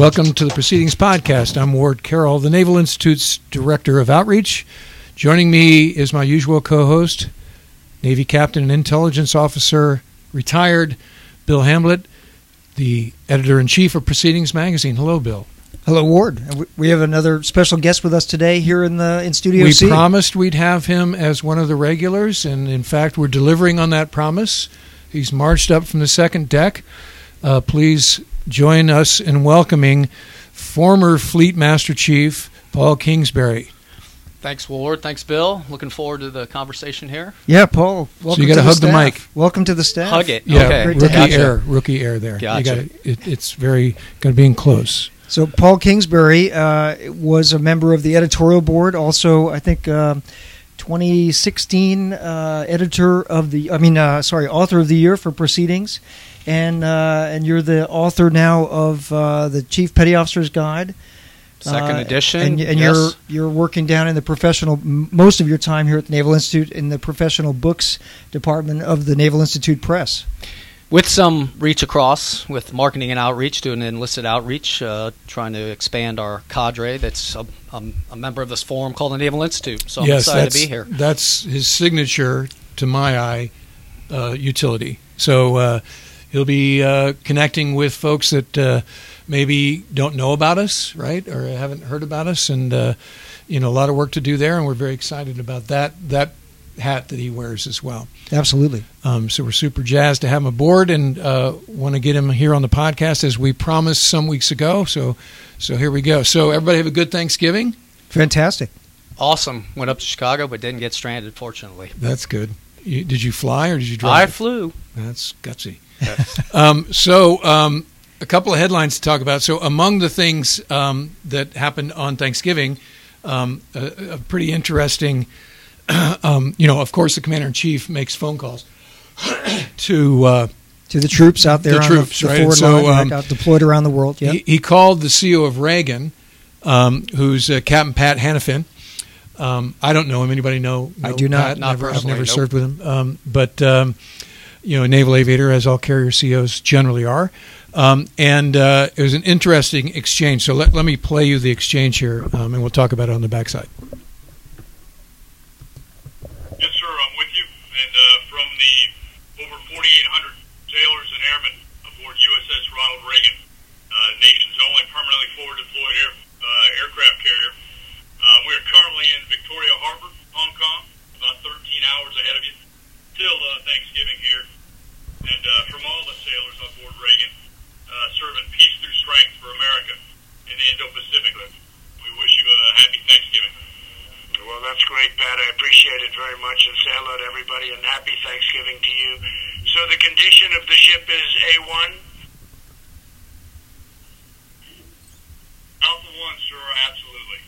Welcome to the Proceedings Podcast. I'm Ward Carroll, the Naval Institute's Director of Outreach. Joining me is my usual co-host, Navy Captain and Intelligence Officer, retired Bill Hamlet, the Editor-in-Chief of Proceedings Magazine. Hello, Bill. Hello, Ward. We have another special guest with us today here in Studio C. We promised we'd have him as one of the regulars, and in fact, we're delivering on that promise. He's marched up from the second deck. Please join us in welcoming former Fleet Master Chief Paul Kingsbury. Thanks, Ward. Thanks, Bill. Looking forward to the conversation here. Yeah, Paul. Welcome so you got to hug staff. The mic. Welcome to the staff. Hug it. Yeah, okay. Rookie air there. Gotcha. It's very going to be in close. So Paul Kingsbury was a member of the editorial board. Also, I think 2016 author of the year for Proceedings. And you're the author now of the Chief Petty Officer's Guide, second edition, and yes. You're working down in the professional most of your time here at the Naval Institute in the professional books department of the Naval Institute Press, with some reach across with marketing and outreach, doing enlisted outreach, trying to expand our cadre. That's a member of this forum called the Naval Institute. So yes, I'm excited to be here. That's his signature, to my eye, utility. So. He'll be connecting with folks that maybe don't know about us, right, or haven't heard about us, and a lot of work to do there, and we're very excited about that hat that he wears as well. Absolutely. So we're super jazzed to have him aboard, and want to get him here on the podcast as we promised some weeks ago. So here we go. So everybody have a good Thanksgiving. Fantastic. Awesome. Went up to Chicago, but didn't get stranded, fortunately. That's good. Did you fly or did you drive? I flew. That's gutsy. So a couple of headlines to talk about. So among the things that happened on Thanksgiving, a pretty interesting, of course, the Commander-in-Chief makes phone calls to the troops out there, the forward line, deployed around the world. Yeah. He called the CO of Reagan, who's Captain Pat Hannafin. I don't know him. Anybody know? I do not. Pat? Not never, personally. I've never served with him. A naval aviator, as all carrier COs generally are. And it was an interesting exchange. So let me play you the exchange here, and we'll talk about it on the backside. Yes, sir, I'm with you. And from the over 4,800 sailors and airmen aboard USS Ronald Reagan, nation's only permanently forward deployed aircraft carrier, we are currently in Victoria Harbor, Hong Kong, about 13 hours ahead of you. Still Thanksgiving here, and from all the sailors on board Reagan, serving peace through strength for America in the Indo-Pacific. We wish you a happy Thanksgiving. Well, that's great, Pat. I appreciate it very much, and say hello to everybody, and happy Thanksgiving to you. So the condition of the ship is A1? Alpha 1, sir, absolutely.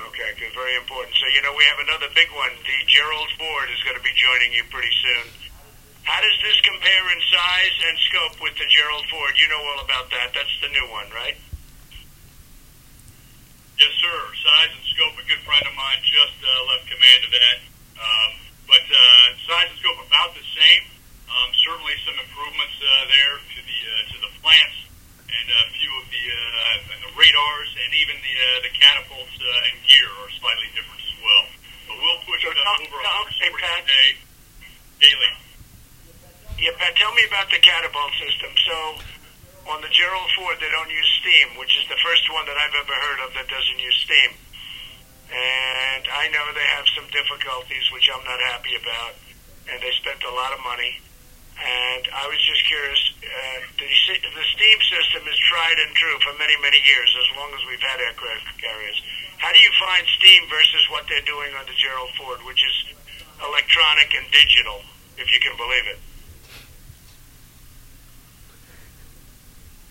Okay, good, very important. So, we have another big one. The Gerald Ford is going to be joining you pretty soon. How does this compare in size and scope with the Gerald Ford? You know all about that. That's the new one, right? Yes, sir. Size and scope, a good friend of mine just left command of that. But size and scope about the same. Certainly some improvements there to the plants and a few of the radars and even the catapults and gear are slightly different as well. But we'll push it up over 140 a day daily. Yeah, Pat, tell me about the catapult system. So on the Gerald Ford, they don't use steam, which is the first one that I've ever heard of that doesn't use steam. And I know they have some difficulties, which I'm not happy about, and they spent a lot of money. And I was just curious, the steam system is tried and true for many, many years, as long as we've had aircraft carriers. How do you find steam versus what they're doing on the Gerald Ford, which is electronic and digital, if you can believe it?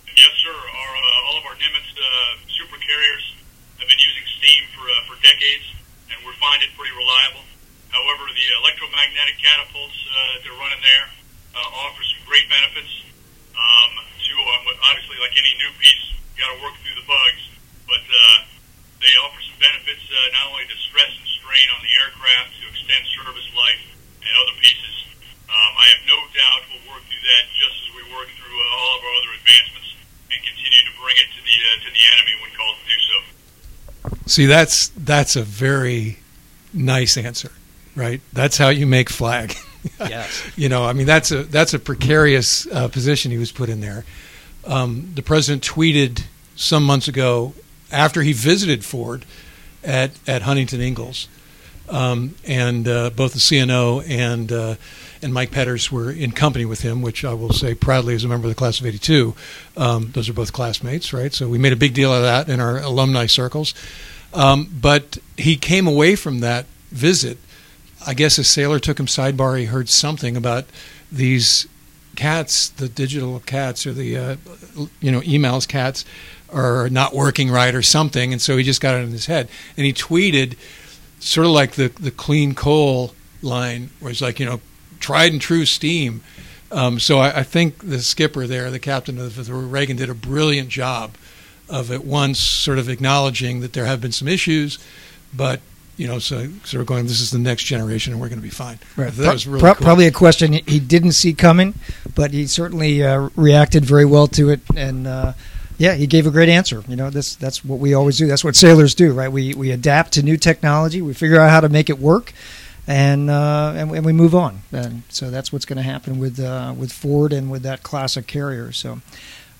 Yes, sir. All of our Nimitz super carriers have been using steam for decades, and we find it pretty reliable. However, the electromagnetic catapults they're running there, offers some great benefits obviously, like any new piece, you got to work through the bugs, but they offer some benefits not only to stress and strain on the aircraft to extend service life and other pieces. I have no doubt we'll work through that just as we work through all of our other advancements and continue to bring it to the See, that's a very nice answer, right? That's how you make flag. Yes. You know, I mean, that's a precarious position he was put in there. The president tweeted some months ago after he visited Ford at Huntington Ingalls, and both the CNO and Mike Petters were in company with him, which I will say proudly as a member of the class of '82. Those are both classmates, right? So we made a big deal of that in our alumni circles. But he came away from that visit. I guess a sailor took him sidebar. He heard something about these cats, the digital cats or the emails cats are not working right or something, and so he just got it in his head. And he tweeted sort of like the clean coal line where it's like, tried and true steam. So I think the skipper there, the captain of the Reagan, did a brilliant job of at once sort of acknowledging that there have been some issions, but so sort of going, this is the next generation, and we're going to be fine. Right. That was really cool. Probably a question he didn't see coming, but he certainly reacted very well to it, and he gave a great answer. That's what we always do. That's what sailors do, right? We adapt to new technology, we figure out how to make it work, and we move on. And so that's what's going to happen with Ford and with that class of carrier. So.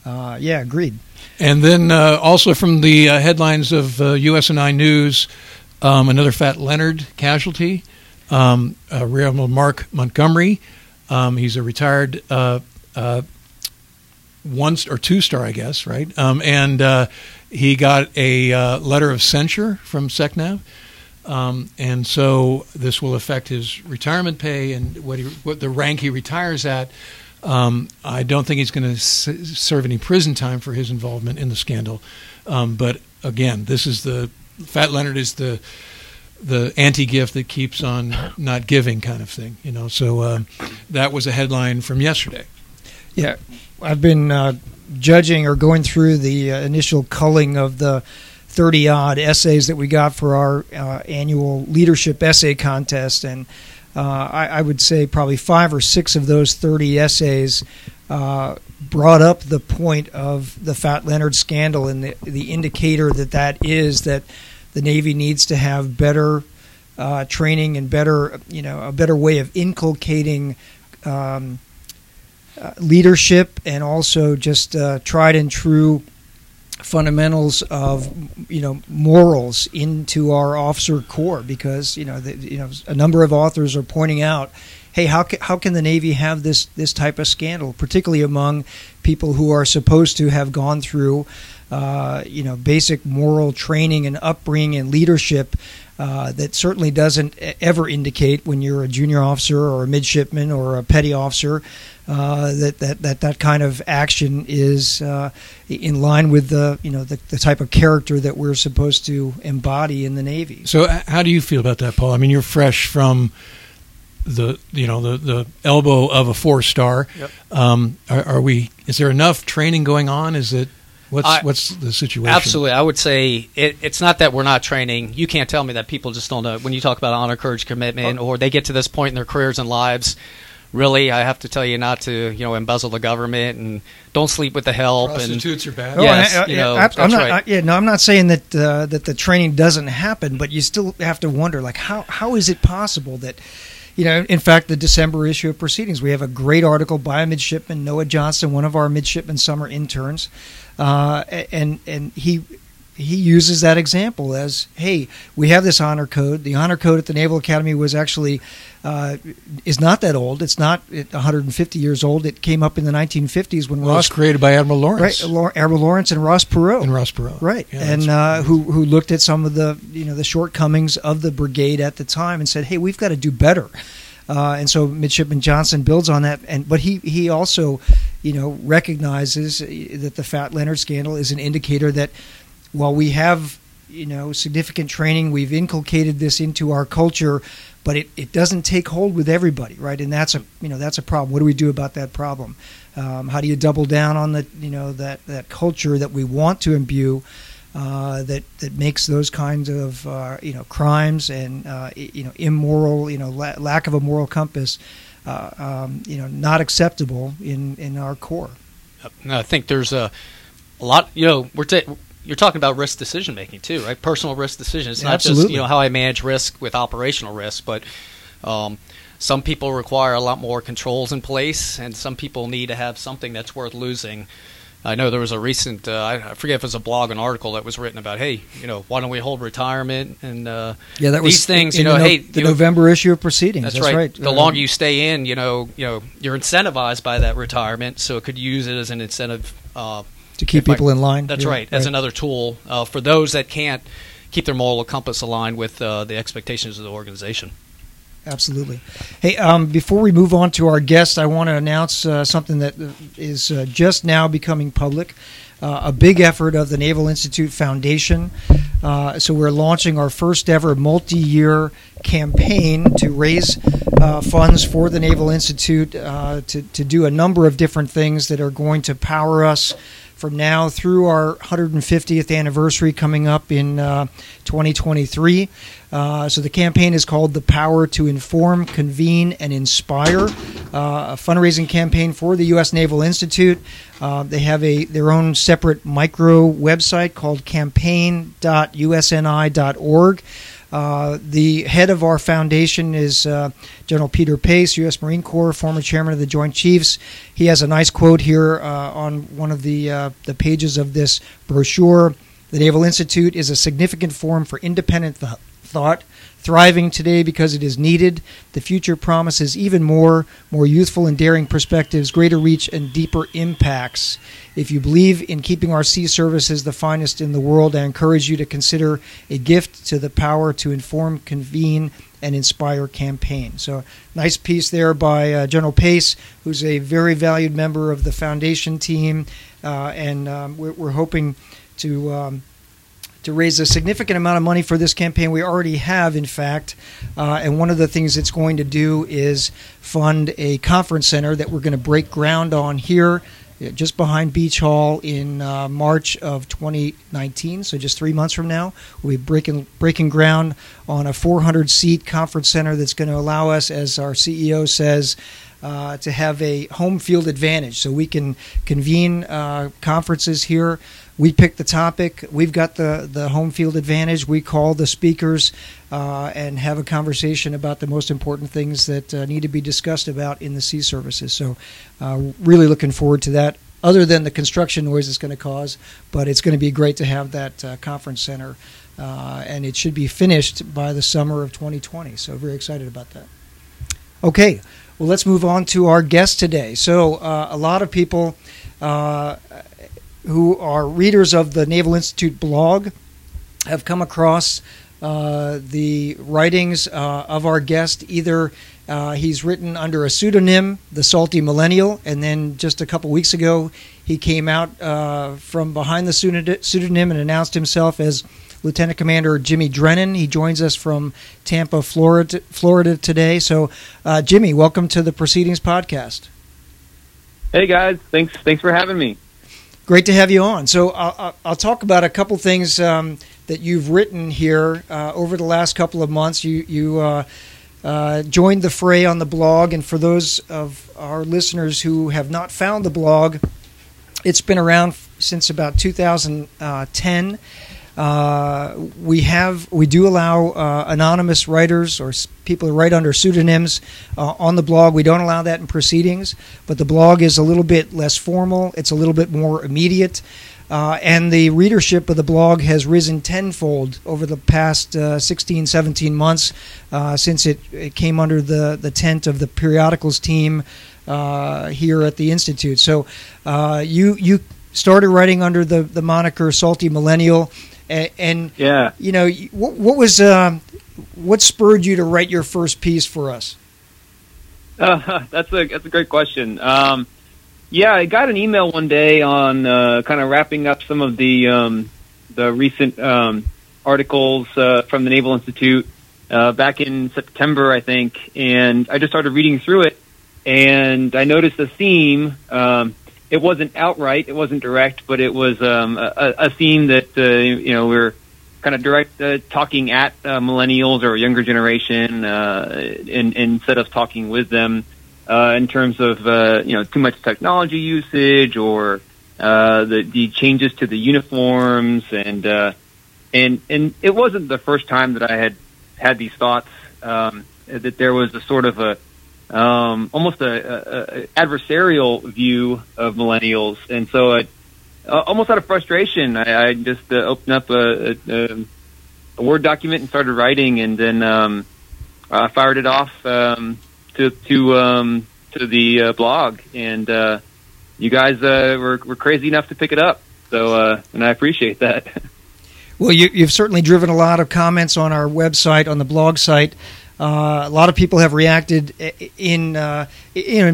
Agreed. And then also from the headlines of USNI News, another Fat Leonard casualty, Rear Admiral Mark Montgomery. He's a retired one or two-star, I guess, right? And he got a letter of censure from SECNAV. And so this will affect his retirement pay and what the rank he retires at. I don't think he's going to serve any prison time for his involvement in the scandal. But again, this is Fat Leonard is the anti-gift that keeps on not giving kind of thing. So that was a headline from yesterday. Yeah, I've been judging or going through the initial culling of the 30-odd essays that we got for our annual leadership essay contest, and I would say probably 5 or 6 of those 30 essays brought up the point of the Fat Leonard scandal and the indicator that is that the Navy needs to have better training and better, a better way of inculcating leadership and also just tried and true fundamentals of morals into our officer corps, because a number of authors are pointing out, hey, how can the Navy have this type of scandal, particularly among people who are supposed to have gone through basic moral training and upbringing and leadership that certainly doesn't ever indicate when you're a junior officer or a midshipman or a petty officer that kind of action is in line with the type of character that we're supposed to embody in the Navy. So, how do you feel about that, Paul? I mean, you're fresh from the elbow of a 4-star. Yep. Is there enough training going on? What's the situation? Absolutely. I would say it's not that we're not training. You can't tell me that people just don't know. When you talk about honor, courage, commitment, or they get to this point in their careers and lives, really, I have to tell you not to, embezzle the government and don't sleep with the help. Prostitutes are bad. Yes, I'm not saying that the training doesn't happen, but you still have to wonder, like, how is it possible that, in fact, the December issue of Proceedings, we have a great article by a midshipman, Noah Johnson, one of our midshipman summer interns, and he uses that example as, hey, we have this honor code. The honor code at the Naval Academy was actually is not that old. It's not 150 years old. It came up in the 1950s when Ross created by Admiral Lawrence. Right, Admiral Lawrence and Ross Perot. Right. Yeah, and who looked at some of the the shortcomings of the brigade at the time and said, hey, we've got to do better. And so Midshipman Johnson builds on that, but he also, recognizes that the Fat Leonard scandal is an indicator that while we have, significant training, we've inculcated this into our culture, but it doesn't take hold with everybody, right? And that's a problem. What do we do about that problem? How do you double down on the that culture that we want to imbue that makes those kinds of crimes and immoral, lack of a moral compass, not acceptable in our core? I think there's a lot. you're talking about risk decision making too, right? Personal risk decision. It's not just how I manage risk with operational risk, but some people require a lot more controls in place, and some people need to have something that's worth losing. I know there was a recent, I forget if it was a blog, an article that was written about, hey, you know, why don't we hold retirement and that was these things, you know, the November issue of Proceedings. That's right. The longer you stay in, you know, you're incentivized by that retirement, so it could use it as an incentive to keep people in line. That's right. As another tool for those that can't keep their moral compass aligned with the expectations of the organization. Absolutely. Hey, before we move on to our guest, I want to announce something that is just now becoming public, a big effort of the Naval Institute Foundation. So we're launching our first ever multi-year campaign to raise funds for the Naval Institute to do a number of different things that are going to power us from now through our 150th anniversary coming up in 2023. So the campaign is called The Power to Inform, Convene, and Inspire, a fundraising campaign for the U.S. Naval Institute. They have their own separate micro website called campaign.usni.org. The head of our foundation is General Peter Pace, U.S. Marine Corps, former chairman of the Joint Chiefs. He has a nice quote here on one of the pages of this brochure. The Naval Institute is a significant forum for independent thought, thriving today because it is needed. The future promises even more youthful and daring perspectives, greater reach, and deeper impacts. If you believe in keeping our sea services the finest in the world, I encourage you to consider a gift to the Power to Inform, Convene, and Inspire campaign. So nice piece there by General Pace, who's a very valued member of the foundation team, and we're hoping to raise a significant amount of money for this campaign. We already have, in fact, and one of the things it's going to do is fund a conference center that we're going to break ground on here just behind Beach Hall in March of 2019, so just 3 months from now. We'll be breaking ground on a 400-seat conference center that's going to allow us, as our CEO says, to have a home field advantage, so we can convene conferences here. We pick the topic. We've got the home field advantage. We call the speakers and have a conversation about the most important things that need to be discussed about in the sea services. So really looking forward to that, other than the construction noise it's going to cause. But it's going to be great to have that conference center, and it should be finished by the summer of 2020. So very excited about that. Okay, well, let's move on to our guest today. So a lot of people who are readers of the Naval Institute blog have come across the writings of our guest. Either he's written under a pseudonym, the Salty Millennial, and then just a couple weeks ago he came out from behind the pseudonym and announced himself as Lieutenant Commander Jimmy Drennan. He joins us from Tampa, Florida today. So, Jimmy, welcome to the Proceedings Podcast. Hey, guys. Thanks for having me. Great to have you on. So I'll talk about a couple things that you've written here over the last couple of months. You joined the fray on the blog, and for those of our listeners who have not found the blog, it's been around since about 2010. We do allow anonymous writers or people who write under pseudonyms on the blog. We don't allow that in Proceedings, but the blog is a little bit less formal. It's a little bit more immediate, and the readership of the blog has risen tenfold over the past 16, 17 months since it came under the tent of the periodicals team here at the Institute. So you started writing under the moniker Salty Millennial. And yeah, you know, what spurred you to write your first piece for us? That's a great question. I got an email one day on kind of wrapping up some of the recent articles from the Naval Institute back in September, I think, and I just started reading through it, and I noticed a theme. It wasn't outright, it wasn't direct, but it was a theme that we're kind of direct talking at millennials or younger generation, instead of talking with them in terms of too much technology usage or the changes to the uniforms, and it wasn't the first time that I had these thoughts, that there was a sort of almost a adversarial view of millennials. And so almost out of frustration, I just opened up a Word document and started writing, and then I fired it off to the blog, and you guys were crazy enough to pick it up. So and I appreciate that. Well, you've certainly driven a lot of comments on our website, on the blog site. A lot of people have reacted in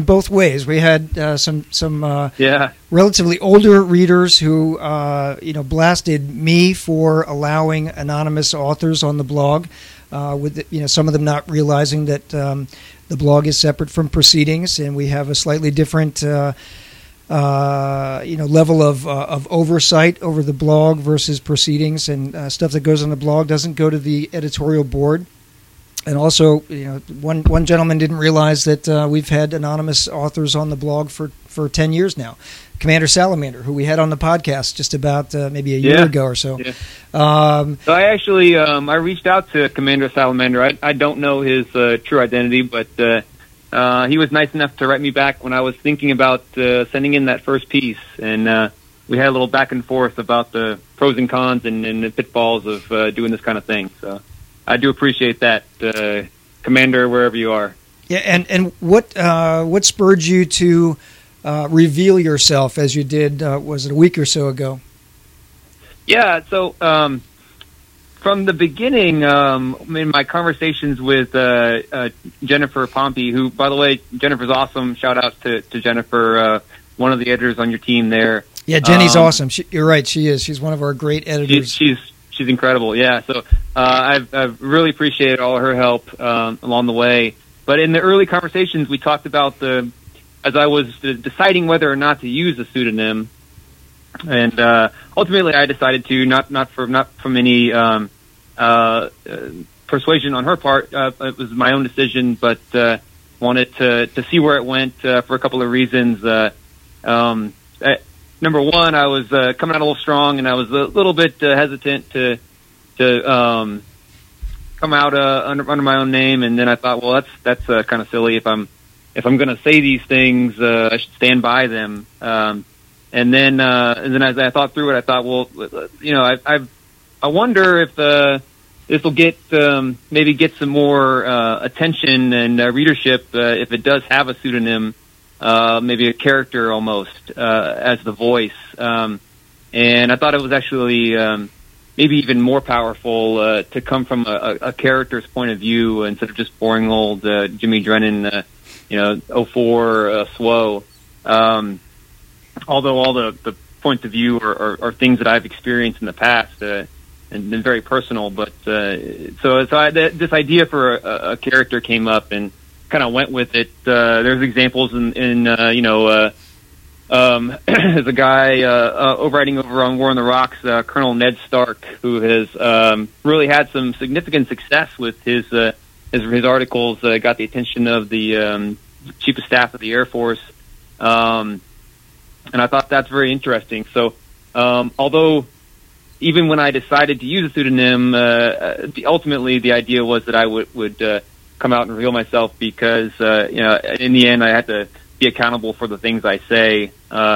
both ways. We had some relatively older readers who blasted me for allowing anonymous authors on the blog, with some of them not realizing that the blog is separate from Proceedings, and we have a slightly different level of oversight over the blog versus Proceedings, and stuff that goes on the blog doesn't go to the editorial board. And also, one gentleman didn't realize that we've had anonymous authors on the blog for 10 years now. Commander Salamander, who we had on the podcast just about maybe a year ago or so. Yeah. So I actually I reached out to Commander Salamander. I don't know his true identity, but he was nice enough to write me back when I was thinking about sending in that first piece. And we had a little back and forth about the pros and cons and the pitfalls of doing this kind of thing, so I do appreciate that, Commander, wherever you are. Yeah, and what spurred you to reveal yourself as you did? Was it a week or so ago? Yeah, so from the beginning, in my conversations with Jennifer Pompey, who, by the way, Jennifer's awesome. Shout out to Jennifer, one of the editors on your team there. Yeah, Jenny's awesome. You're right, she is. She's one of our great editors. She's incredible, yeah. So I've really appreciated all her help along the way. But in the early conversations, we talked about as I was deciding whether or not to use a pseudonym, and ultimately I decided to not from any persuasion on her part. It was my own decision, but wanted to see where it went for a couple of reasons. Number one, I was coming out a little strong, and I was a little bit hesitant to come out under my own name. And then I thought, well, that's kind of silly. If I'm going to say these things, I should stand by them. And then as I thought through it, I thought, well, I wonder if this will get maybe get some more attention and readership if it does have a pseudonym. Maybe a character almost as the voice, and I thought it was actually maybe even more powerful to come from a character's point of view instead of just boring old Jimmy Drennan, 04 SWO. Although all the points of view are things that I've experienced in the past and been very personal, but this idea for a character came up and kind of went with it. There's examples there's a guy writing over on War on the Rocks, Colonel Ned Stark, who has really had some significant success with his articles. Got the attention of the Chief of Staff of the Air Force, and I thought that's very interesting. So, although even when I decided to use a pseudonym, ultimately the idea was that I would come out and reveal myself because, in the end, I had to be accountable for the things I say. So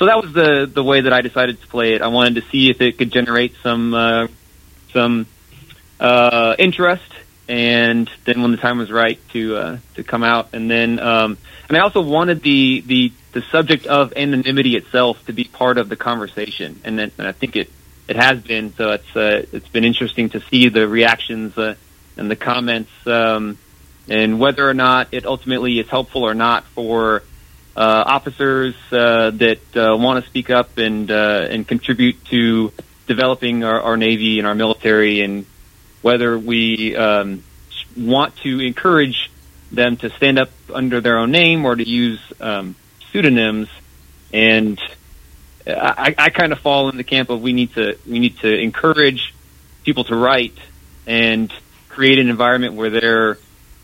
that was the way that I decided to play it. I wanted to see if it could generate some interest, and then when the time was right to come out. And then, and I also wanted the subject of anonymity itself to be part of the conversation. And then, and I think it has been. So it's been interesting to see the reactions, and the comments, and whether or not it ultimately is helpful or not for officers that want to speak up and contribute to developing our Navy and our military, and whether we want to encourage them to stand up under their own name or to use pseudonyms. And I kind of fall in the camp of we need to encourage people to write and create an environment where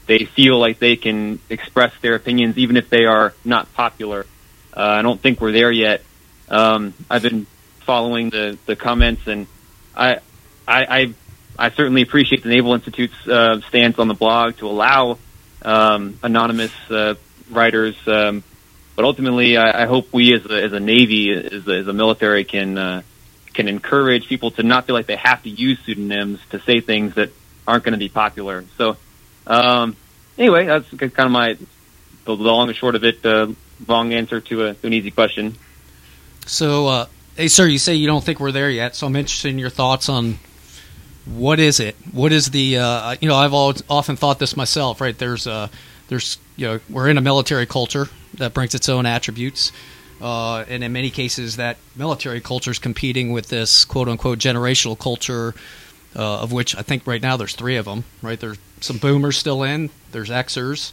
they feel like they can express their opinions even if they are not popular. I don't think we're there yet, I've been following the comments, and I certainly appreciate the Naval Institute's stance on the blog to allow anonymous writers, but ultimately I hope we as a Navy, as a military, can encourage people to not feel like they have to use pseudonyms to say things that aren't going to be popular. So anyway, that's kind of the long and short of it, long answer to an easy question. So, hey, sir, you say you don't think we're there yet, so I'm interested in your thoughts on what is it? What is the I've often thought this myself, right? There's we're in a military culture that brings its own attributes, and in many cases that military culture is competing with this quote-unquote generational culture, of which I think right now there's three of them, right? There's some boomers still in, there's Xers,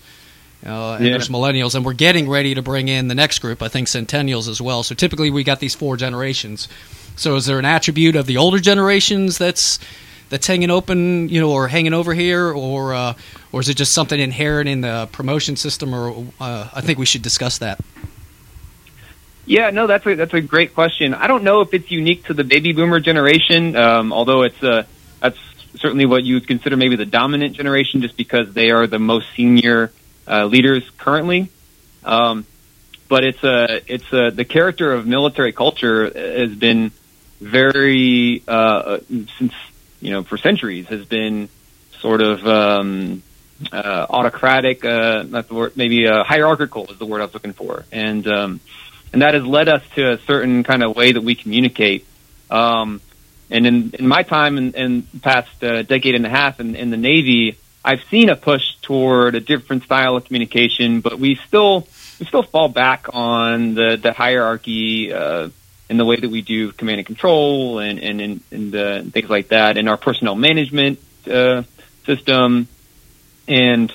and there's millennials, and we're getting ready to bring in the next group, I think centennials as well. So typically we got these four generations. So is there an attribute of the older generations that's hanging open, or hanging over here, or is it just something inherent in the promotion system? Or I think we should discuss that. Yeah, no, that's a great question. I don't know if it's unique to the baby boomer generation, although that's certainly what you would consider maybe the dominant generation, just because they are the most senior leaders currently. But it's the character of military culture has been very since. For centuries has been sort of autocratic, not the word, maybe hierarchical is the word I was looking for, and that has led us to a certain kind of way that we communicate. And in my time in the past decade and a half in the Navy, I've seen a push toward a different style of communication, but we still fall back on the hierarchy. In the way that we do command and control and things like that, and our personnel management system, and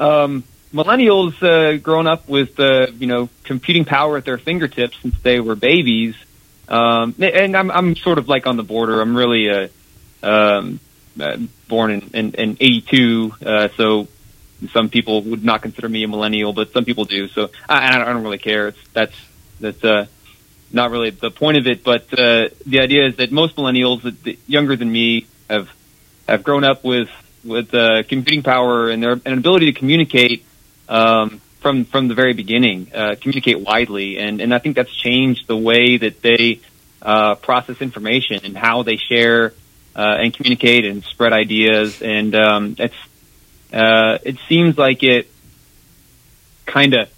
millennials growing up with computing power at their fingertips since they were babies, and I'm sort of like on the border. I'm really born in 82, so some people would not consider me a millennial, but some people do. So I don't really care. That's not really the point of it, but the idea is that most millennials, younger than me, have grown up with computing power and an ability to communicate from the very beginning, communicate widely, and I think that's changed the way that they process information and how they share and communicate and spread ideas, and it seems like it kind of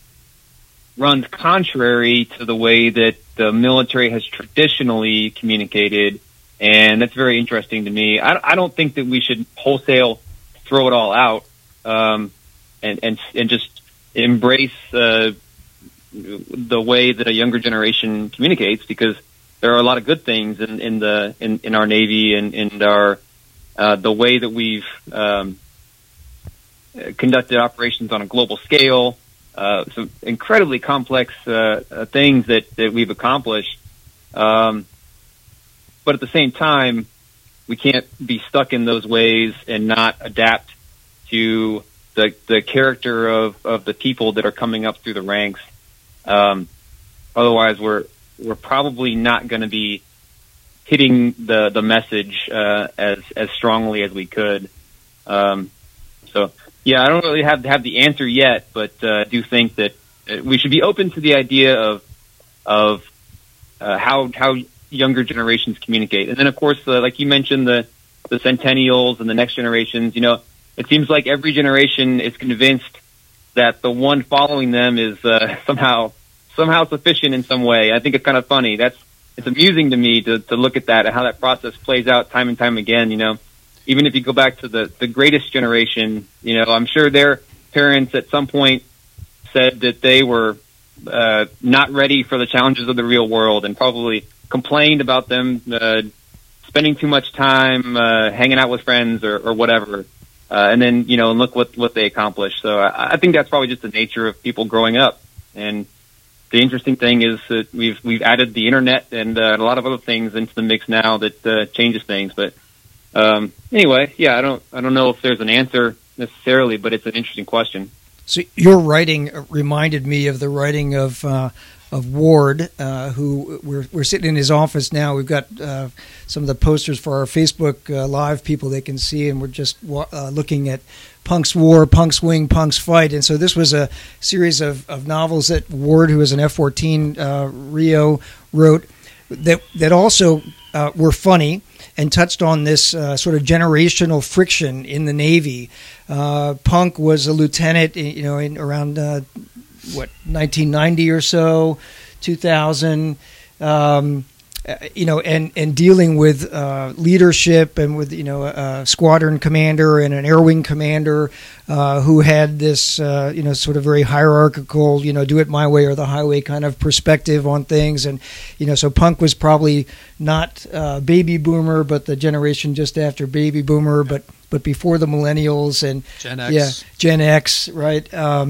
runs contrary to the way that the military has traditionally communicated, and that's very interesting to me. I don't think that we should wholesale throw it all out and just embrace the way that a younger generation communicates, because there are a lot of good things in our Navy and our the way that we've conducted operations on a global scale. Some incredibly complex things that we've accomplished, but at the same time, we can't be stuck in those ways and not adapt to the character of the people that are coming up through the ranks. Otherwise, we're probably not going to be hitting the message as strongly as we could. So. Yeah, I don't really have the answer yet, but I do think that we should be open to the idea of how younger generations communicate. And then, of course, like you mentioned, the centennials and the next generations, it seems like every generation is convinced that the one following them is somehow sufficient in some way. I think it's kind of funny. It's amusing to me to look at that and how that process plays out time and time again, Even if you go back to the greatest generation, I'm sure their parents at some point said that they were not ready for the challenges of the real world and probably complained about them spending too much time hanging out with friends or whatever. And then, look what they accomplished. So I think that's probably just the nature of people growing up. And the interesting thing is that we've added the internet and a lot of other things into the mix now that changes things. But anyway, yeah, I don't know if there's an answer necessarily, but it's an interesting question. So your writing reminded me of the writing of of Ward, who we're sitting in his office now. We've got some of the posters for our Facebook Live people they can see, and we're just looking at Punk's War, Punk's Wing, Punk's Fight. And so this was a series of novels that Ward, who was an F-14 REO, wrote that also were funny and touched on this sort of generational friction in the Navy. Punk was a lieutenant, you know, in around 1990 or so, 2000, you know, and dealing with leadership and with, you know, a squadron commander and an air wing commander who had this, you know, sort of very hierarchical, you know, do it my way or the highway kind of perspective on things. And, you know, so Punk was probably not baby boomer, but the generation just after baby boomer, but before the millennials and Gen X. Yeah, Gen X, right? Yeah.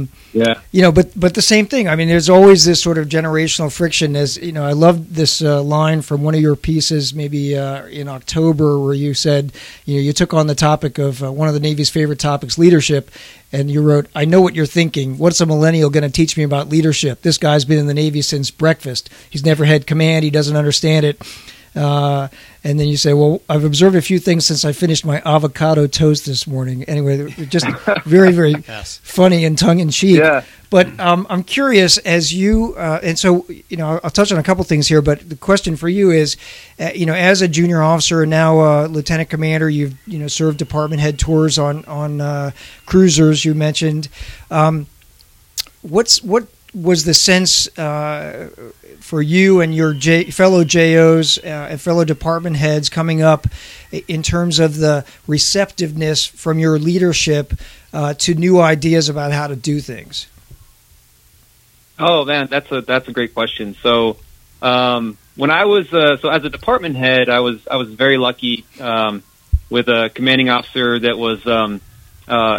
You know, but the same thing. I mean, there's always this sort of generational friction. As you know, I loved this line from one of your pieces, maybe in October, where you said, you know, you took on the topic of one of the Navy's favorite topics, leadership, and you wrote, "I know what you're thinking. What's a millennial going to teach me about leadership? This guy's been in the Navy since breakfast. He's never had command. He doesn't understand it." And then you say, well, I've observed a few things since I finished my avocado toast this morning. Anyway, just very, very yes. funny and tongue-in-cheek. Yeah. But I'm curious as you and so, you know, I'll touch on a couple things here, but the question for you is, you know, as a junior officer and now lieutenant commander, you've, you know, served department head tours on cruisers you mentioned. What was the sense for you and your fellow JOs and fellow department heads coming up in terms of the receptiveness from your leadership to new ideas about how to do things? Oh man, that's a great question. So when I was so as a department head, I was very lucky with a commanding officer that was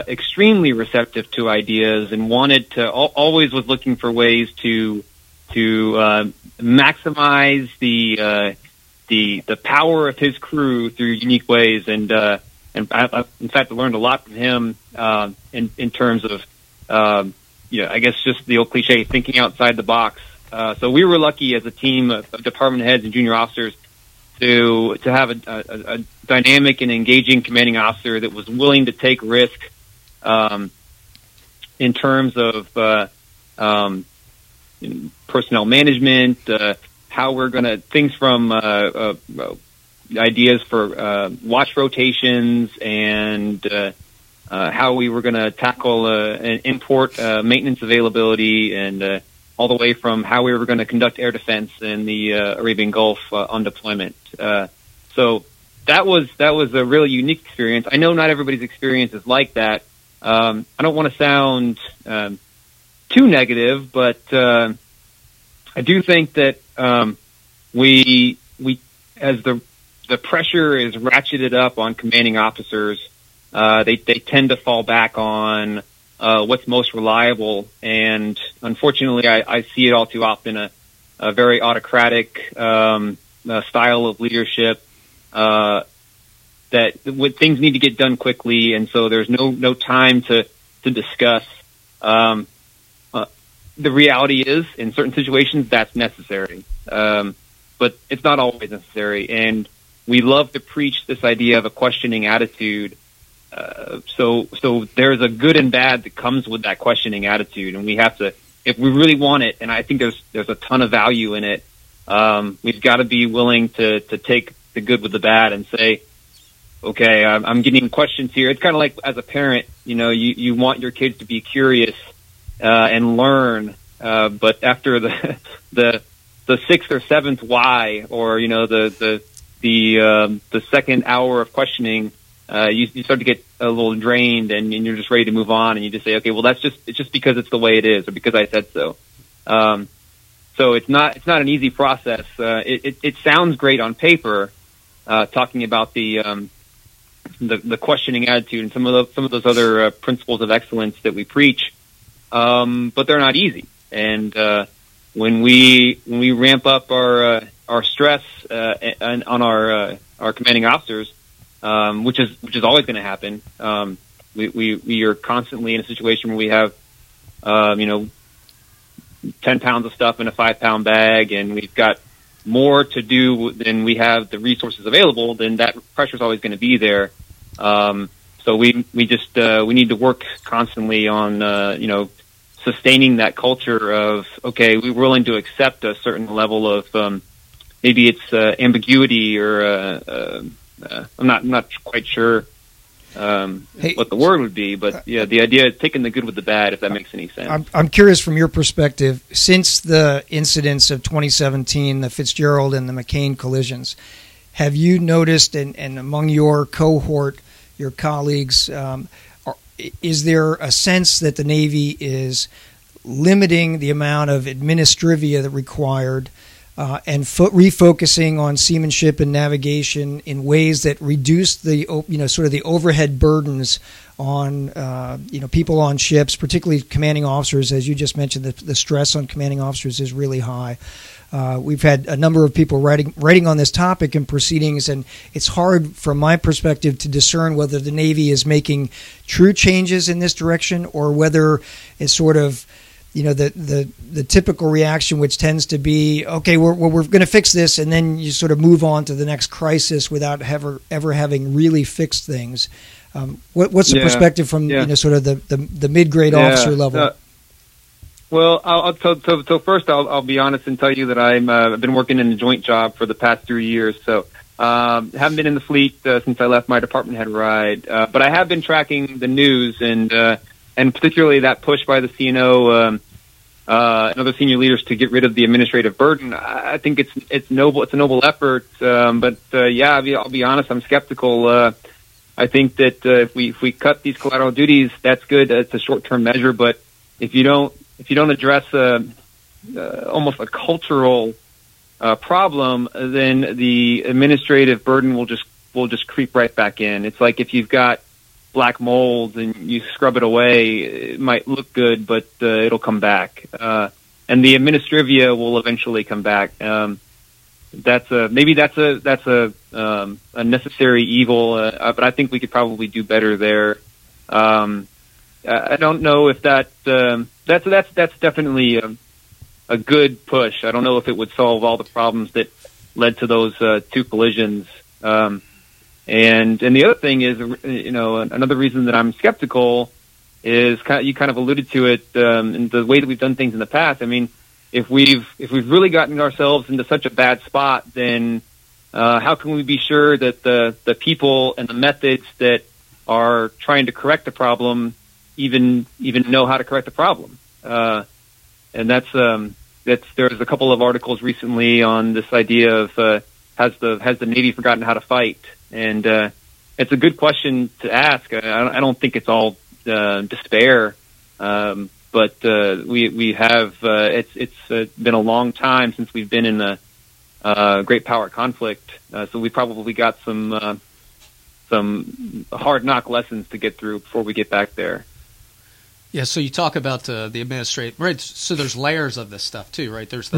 extremely receptive to ideas and wanted to always was looking for ways to maximize the power of his crew through unique ways. And I in fact, I learned a lot from him in terms of you know, I guess just the old cliche, thinking outside the box. So we were lucky as a team of department heads and junior officers to have a dynamic and engaging commanding officer that was willing to take risk in terms of personnel management, how we're going to things from ideas for watch rotations and how we were going to tackle and import maintenance availability and all the way from how we were going to conduct air defense in the Arabian Gulf on deployment. So that was a really unique experience. I know not everybody's experience is like that. I don't want to sound too negative, but I do think that we as the pressure is ratcheted up on commanding officers, they tend to fall back on what's most reliable, and unfortunately, I see it all too often a very autocratic style of leadership that things need to get done quickly, and so there's no time to discuss. The reality is, in certain situations, that's necessary, but it's not always necessary. And we love to preach this idea of a questioning attitude. So there's a good and bad that comes with that questioning attitude, and we have to, if we really want it, and I think there's a ton of value in it, we've got to be willing to take the good with the bad and say, okay, I'm getting questions here. It's kind of like as a parent, you know, you want your kids to be curious, and learn, but after the sixth or seventh why, or, you know, the second hour of questioning, you start to get a little drained, and you're just ready to move on, and you just say, okay, well, it's just because it's the way it is, or because I said so. So it's not an easy process. It sounds great on paper, talking about the questioning attitude and some of those other principles of excellence that we preach, but they're not easy. And when we ramp up our stress and on our commanding officers, which is always going to happen. We are constantly in a situation where we have, you know, 10 pounds of stuff in a 5-pound bag, and we've got more to do than we have the resources available, then that pressure is always going to be there. So we need to work constantly on, sustaining that culture of, okay, we're willing to accept a certain level of, maybe it's ambiguity or I'm not quite sure what the word would be, but yeah, the idea is taking the good with the bad, if that makes any sense. I'm curious from your perspective, since the incidents of 2017, the Fitzgerald and the McCain collisions, have you noticed, and among your cohort, your colleagues, is there a sense that the Navy is limiting the amount of administrivia that required and refocusing on seamanship and navigation in ways that reduce the, sort of the overhead burdens on, people on ships, particularly commanding officers? As you just mentioned, the stress on commanding officers is really high. We've had a number of people writing on this topic in Proceedings, and it's hard from my perspective to discern whether the Navy is making true changes in this direction or whether it's sort of, the typical reaction, which tends to be, okay, we're going to fix this, and then you sort of move on to the next crisis without ever having really fixed things. What's the perspective from sort of the mid-grade officer level? Well, I'll first I'll be honest and tell you that I've been working in a joint job for the past 3 years, so haven't been in the fleet since I left my department head ride. But I have been tracking the news and particularly that push by the CNO and other senior leaders to get rid of the administrative burden. I think it's noble. It's a noble effort, but I'll be honest. I'm skeptical. I think that if we cut these collateral duties, that's good. It's a short-term measure, but if you don't address almost a cultural problem, then the administrative burden will just creep right back in. It's like if you've got black mold and you scrub it away, it might look good, but it'll come back. And the administrivia will eventually come back. That's a necessary evil, but I think we could probably do better there. I don't know if that that's definitely a good push. I don't know if it would solve all the problems that led to those two collisions. And the other thing is, another reason that I'm skeptical is you kind of alluded to it in the way that we've done things in the past. I mean, if we've really gotten ourselves into such a bad spot, then how can we be sure that the people and the methods that are trying to correct the problem even know how to correct the problem? And that's there's a couple of articles recently on this idea of has the Navy forgotten how to fight? And it's a good question to ask. I don't think it's all despair, but we have it's been a long time since we've been in a great power conflict, so we probably got some hard knock lessons to get through before we get back there. Yeah, so you talk about the administrative, right? So there's layers of this stuff too, right? There's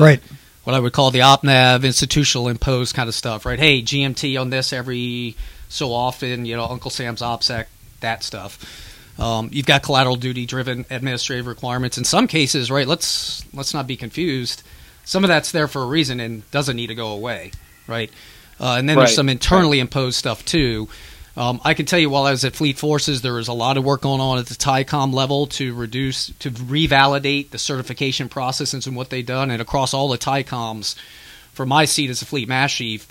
what I would call the OpNav, institutional imposed kind of stuff, right? Hey, GMT on this every so often, Uncle Sam's OPSEC, that stuff. You've got collateral duty-driven administrative requirements. In some cases, right, let's not be confused. Some of that's there for a reason and doesn't need to go away, right? And then there's some internally imposed stuff too. I can tell you while I was at Fleet Forces, there was a lot of work going on at the TICOM level to revalidate the certification processes and what they've done. And across all the TICOMs, from my seat as a Fleet Master Chief,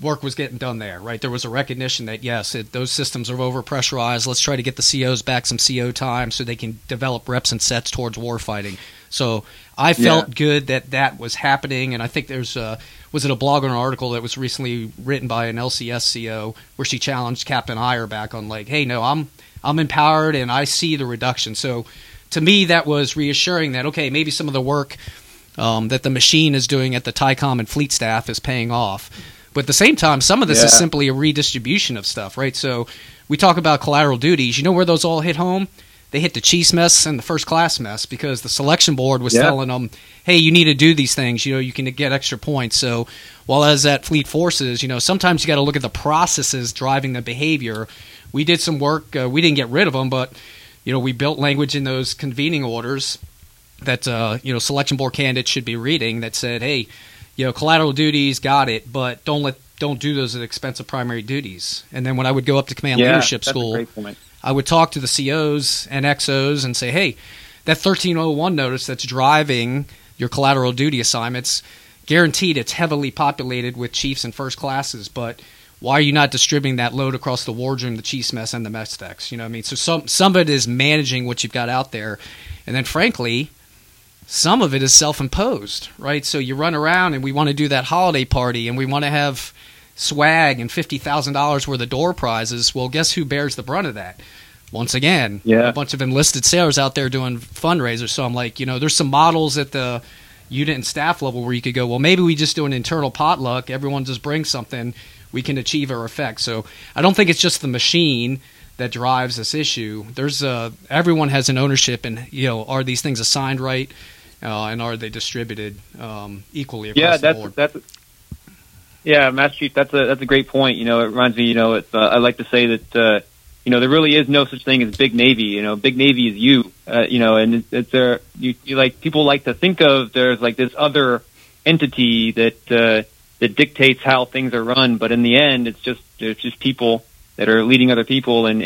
work was getting done there, right? There was a recognition that, yes, those systems are over-pressurized. Let's try to get the COs back some CO time so they can develop reps and sets towards warfighting. So I felt good that was happening, and I think there's was it a blog or an article that was recently written by an LCS CO where she challenged Captain Eyer back on like, hey, no, I'm empowered and I see the reduction. So to me, that was reassuring that, okay, maybe some of the work that the machine is doing at the TICOM and fleet staff is paying off. But at the same time, some of this is simply a redistribution of stuff, right? So we talk about collateral duties. You know where those all hit home? They hit the chief's mess and the first class mess because the selection board was telling them, hey, you need to do these things. You can get extra points. So while I was at Fleet Forces, sometimes you got to look at the processes driving the behavior. We did some work. We didn't get rid of them, but, we built language in those convening orders that selection board candidates should be reading that said, hey, collateral duties, got it, but don't do those at the expense of primary duties. And then when I would go up to command leadership school, I would talk to the COs and XOs and say, hey, that 1301 notice that's driving your collateral duty assignments, guaranteed it's heavily populated with chiefs and first classes, but why are you not distributing that load across the wardroom, the chief's mess, and the mess decks? You know what I mean? So some of it is managing what you've got out there. And then, frankly, some of it is self-imposed, right? So you run around and we want to do that holiday party and we want to have swag and $50,000 worth of door prizes. Well, guess who bears the brunt of that? Once again, a bunch of enlisted sailors out there doing fundraisers. So I'm like, there's some models at the unit and staff level where you could go, well, maybe we just do an internal potluck. Everyone just brings something. We can achieve our effect. So I don't think it's just the machine that drives this issue. There's everyone has an ownership, and are these things assigned right, and are they distributed equally across the board? Master Chief, that's a great point. It reminds me. I like to say that there really is no such thing as big Navy. Big Navy is you. And it's there. You like people like to think of there's like this other entity that. That dictates how things are run, but in the end, it's just people that are leading other people and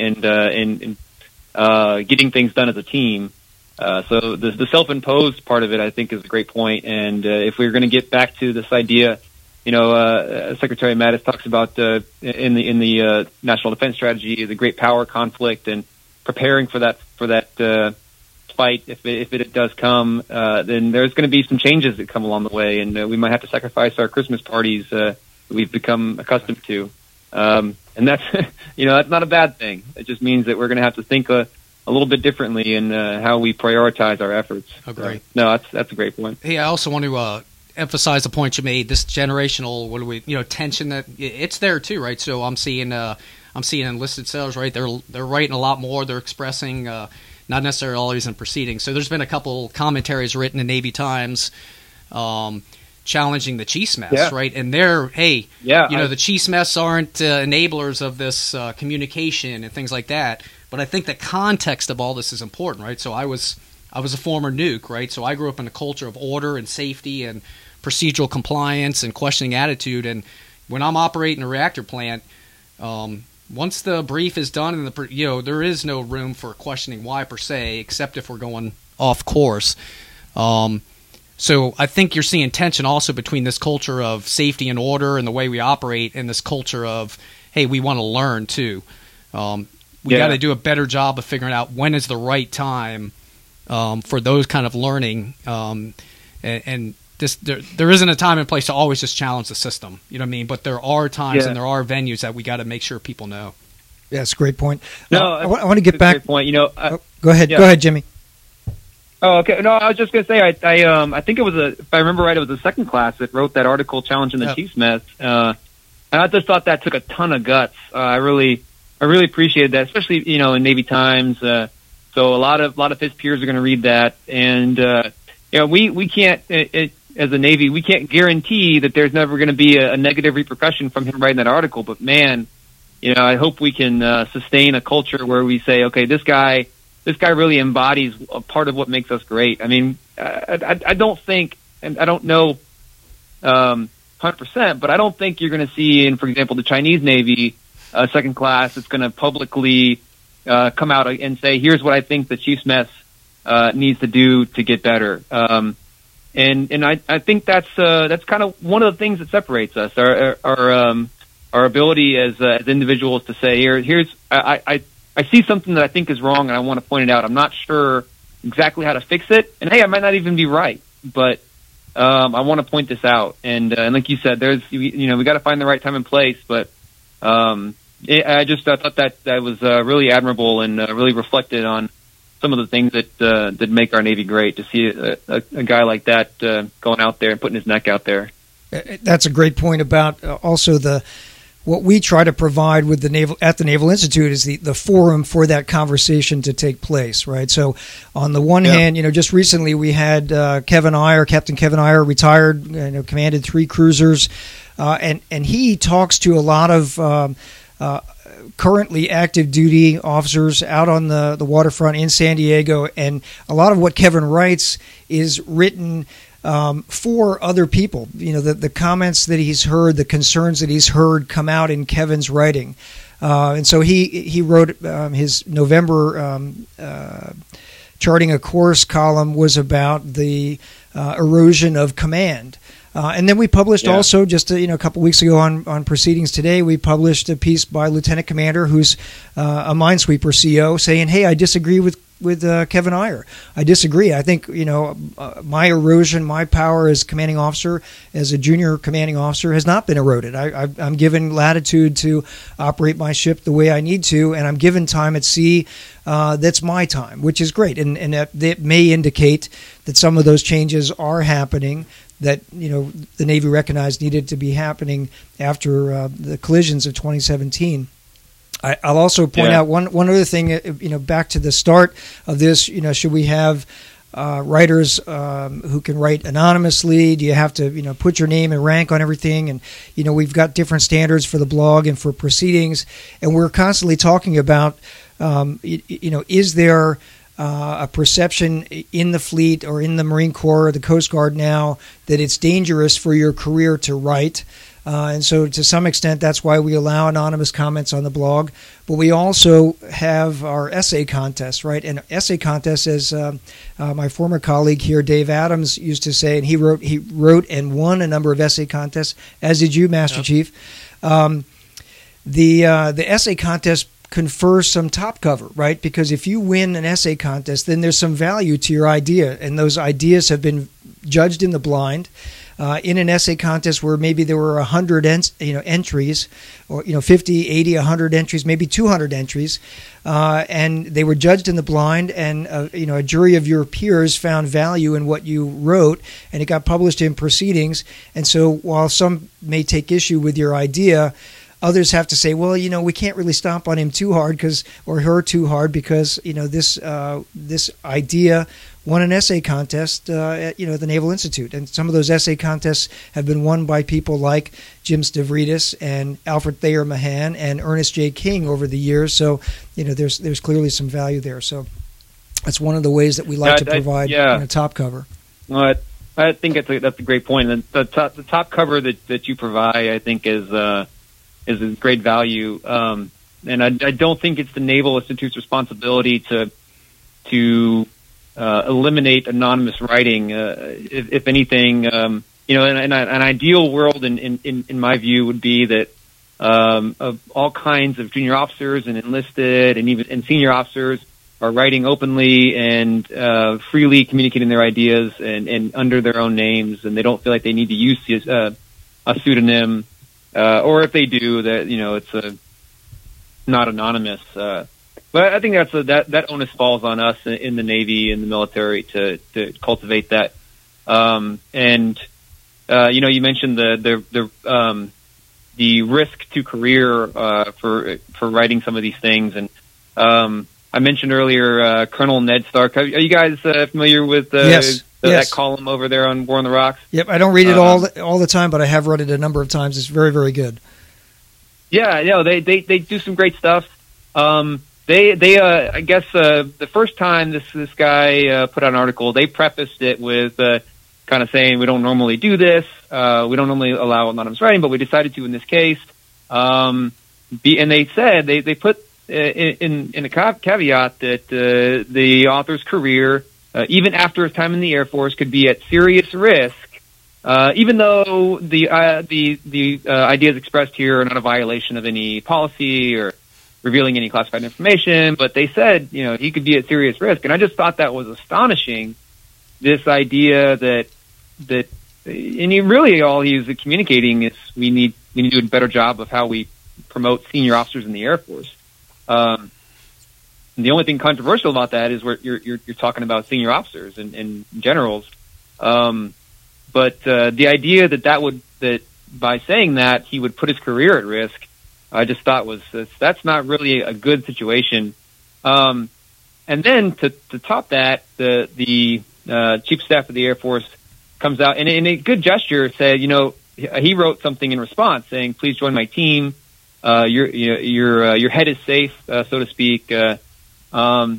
getting things done as a team. So the self-imposed part of it, I think, is a great point. And if we're going to get back to this idea, Secretary Mattis talks about in the National Defense Strategy the great power conflict and preparing for that fight if it does come, then there's going to be some changes that come along the way, and we might have to sacrifice our Christmas parties we've become accustomed to, and that's that's not a bad thing. It just means that we're going to have to think a little bit differently in how we prioritize our efforts. Agree. No, that's a great point. Hey, I also want to emphasize the point you made. This generational tension that it's there too, right? So I'm seeing enlisted sailors, right? They're writing a lot more. They're expressing. Not necessarily always in proceedings. So there's been a couple commentaries written in Navy Times challenging the chief's mess, right? And they're, the chief's mess aren't enablers of this communication and things like that. But I think the context of all this is important, right? So I was a former nuke, right? So I grew up in a culture of order and safety and procedural compliance and questioning attitude. And when I'm operating a reactor plant, once the brief is done and there is no room for questioning why per se, except if we're going off course. So I think you're seeing tension also between this culture of safety and order and the way we operate and this culture of, hey, we want to learn too. We got to do a better job of figuring out when is the right time for those kind of learning. There isn't a time and place to always just challenge the system, you know what I mean? But there are times and there are venues that we got to make sure people know. Yeah, that's a great point. I want to get back. Great point. Go ahead, Jimmy. Oh, okay. No, I was just going to say, I think it was if I remember right, it was the second class that wrote that article challenging the chief's mess, and I just thought that took a ton of guts. I really appreciated that, especially in Navy Times. So a lot of his peers are going to read that, and we can't. As a Navy, we can't guarantee that there's never going to be a negative repercussion from him writing that article. But man, I hope we can sustain a culture where we say, okay, this guy really embodies a part of what makes us great. I mean, I don't think, and I don't know 100%, but I don't think you're going to see in, for example, the Chinese Navy, second class, that's going to publicly come out and say, here's what I think the chief's mess needs to do to get better. And I think that's kind of one of the things that separates us, our ability as individuals to say, here's I see something that I think is wrong and I want to point it out. I'm not sure exactly how to fix it, and hey, I might not even be right, but I want to point this out. And like you said, there's we got to find the right time and place. But I thought that was really admirable and really reflected on. Some of the things that make our Navy great, to see a guy like that going out there and putting his neck out there. That's a great point about also what we try to provide with the Naval Institute is the forum for that conversation to take place, right? So on the one hand, just recently we had Captain Kevin Eyer, retired, commanded 3 cruisers, and he talks to a lot of currently active duty officers out on the waterfront in San Diego. And a lot of what Kevin writes is written for other people. You know, the comments that he's heard, the concerns that he's heard come out in Kevin's writing. And so he wrote his November Charting a Course column was about the erosion of command. And then we published also just a couple weeks ago on Proceedings Today, we published a piece by Lieutenant Commander, who's a minesweeper CO, saying, hey, I disagree with Kevin Eyer. I disagree. I think, my erosion, my power as commanding officer, as a junior commanding officer, has not been eroded. I'm given latitude to operate my ship the way I need to, and I'm given time at sea. That's my time, which is great. And that may indicate that some of those changes are happening that, the Navy recognized needed to be happening after the collisions of 2017. I'll also point out one other thing, back to the start of this, should we have writers who can write anonymously? Do you have to, put your name and rank on everything? And, we've got different standards for the blog and for Proceedings. And we're constantly talking about, is there a perception in the fleet or in the Marine Corps or the Coast Guard now that it's dangerous for your career to write? And so to some extent, that's why we allow anonymous comments on the blog. But we also have our essay contest, right? And essay contest, as my former colleague here, Dave Adams, used to say, and he wrote and won a number of essay contests, as did you, Master Chief. The essay contest confers some top cover, right? Because if you win an essay contest, then there's some value to your idea. And those ideas have been judged in the blind. In an essay contest where maybe there were 100 entries, or 50, 80, 100 entries, maybe 200 entries, and they were judged in the blind, and a jury of your peers found value in what you wrote, and it got published in Proceedings. And so while some may take issue with your idea, others have to say, well, we can't really stomp on him too hard or her too hard because this idea won an essay contest at the Naval Institute. And some of those essay contests have been won by people like Jim Stavridis and Alfred Thayer Mahan and Ernest J. King over the years. So, there's clearly some value there. So that's one of the ways that we like to provide top cover. No, I think that's a great point. And the top cover that you provide, I think, is a great value. And I don't think it's the Naval Institute's responsibility to eliminate anonymous writing. If anything, an ideal world in my view would be that of all kinds of junior officers and enlisted and even senior officers are writing openly and freely communicating their ideas and under their own names, and they don't feel like they need to use a pseudonym, or if they do, that it's not anonymous. But I think that onus falls on us in the Navy and the military to cultivate that. You mentioned the risk to career for writing some of these things, and I mentioned earlier Colonel Ned Stark. Are you guys familiar with that column over there on War on the Rocks? Yep, I don't read it all the time, but I have read it a number of times. It's very, very good. Yeah, they do some great stuff. I guess the first time this guy put out an article, they prefaced it with kind of saying, we don't normally do this, we don't normally allow anonymous writing, but we decided to in this case. And they said they put in a caveat that the author's career, even after his time in the Air Force, could be at serious risk, even though the ideas expressed here are not a violation of any policy or revealing any classified information, but they said, he could be at serious risk. And I just thought that was astonishing, this idea that and really all he's communicating is we need to do a better job of how we promote senior officers in the Air Force. The only thing controversial about that is where you're talking about senior officers and generals. But the idea that by saying that he would put his career at risk, I just thought that's not really a good situation. And then to top that, the Chief of Staff of the Air Force comes out and in a good gesture said, he wrote something in response saying, please join my team. your head is safe, so to speak. But I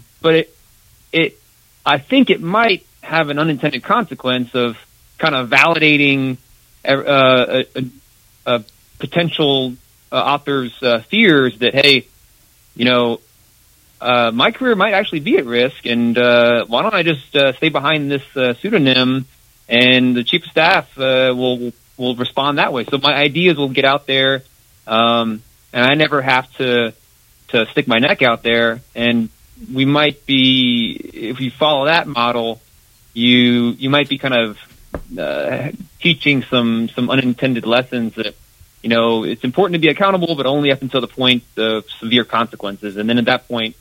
think it might have an unintended consequence of kind of validating a potential author's fears that, hey, you know, my career might actually be at risk, and why don't I just stay behind this pseudonym, and the chief of staff will respond that way. So my ideas will get out there, and I never have to stick my neck out there. And we might be, if you follow that model, you might be kind of teaching some unintended lessons that, you know, it's important to be accountable, but only up until the point of severe consequences. And then at that point,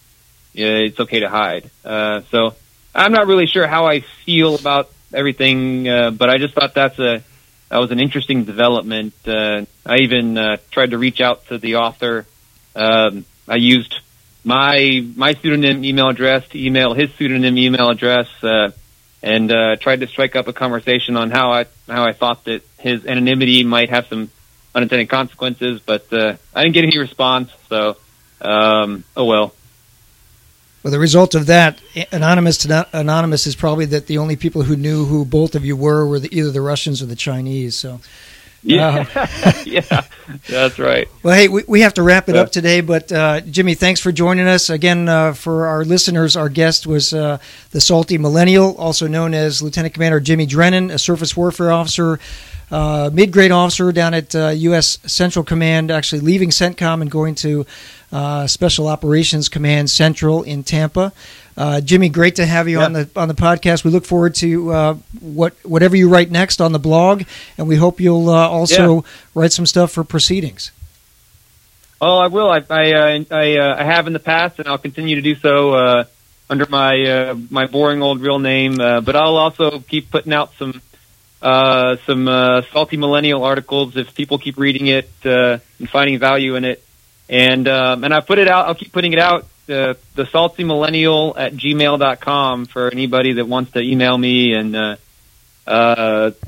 it's okay to hide. So I'm not really sure how I feel about everything, but I just thought that was an interesting development. I even tried to reach out to the author. I used my pseudonym email address to email his pseudonym email address, and tried to strike up a conversation on how I thought that his anonymity might have some unintended consequences, but I didn't get any response. So, oh well. Well, the result of that, anonymous to not anonymous, is probably that the only people who knew who both of you were either the Russians or the Chinese. So, yeah, yeah, that's right. Well, hey, we have to wrap it up today, but Jimmy, thanks for joining us again. For our listeners, our guest was the Salty Millennial, also known as Lieutenant Commander Jimmy Drennan, a surface warfare officer, mid-grade officer down at U.S. Central Command, actually leaving CENTCOM and going to Special Operations Command Central in Tampa. Jimmy, great to have you on the podcast. We look forward to whatever you write next on the blog, and we hope you'll also write some stuff for Proceedings. Oh, I will. I have in the past, and I'll continue to do so under my boring old real name. But I'll also keep putting out some Salty Millennial articles if people keep reading it and finding value in it. And I put it out. I'll keep putting it out. The saltymillennial@gmail.com for anybody that wants to email me and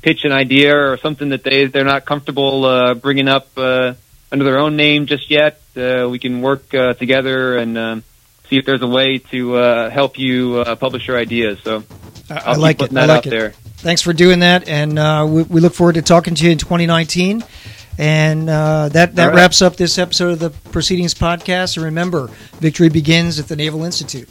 pitch an idea or something that they're not comfortable bringing up under their own name just yet. We can work together and see if there's a way to help you publish your ideas. So I'll keep putting that out there. Thanks for doing that, and we look forward to talking to you in 2019. And that wraps up this episode of the Proceedings Podcast. And remember, victory begins at the Naval Institute.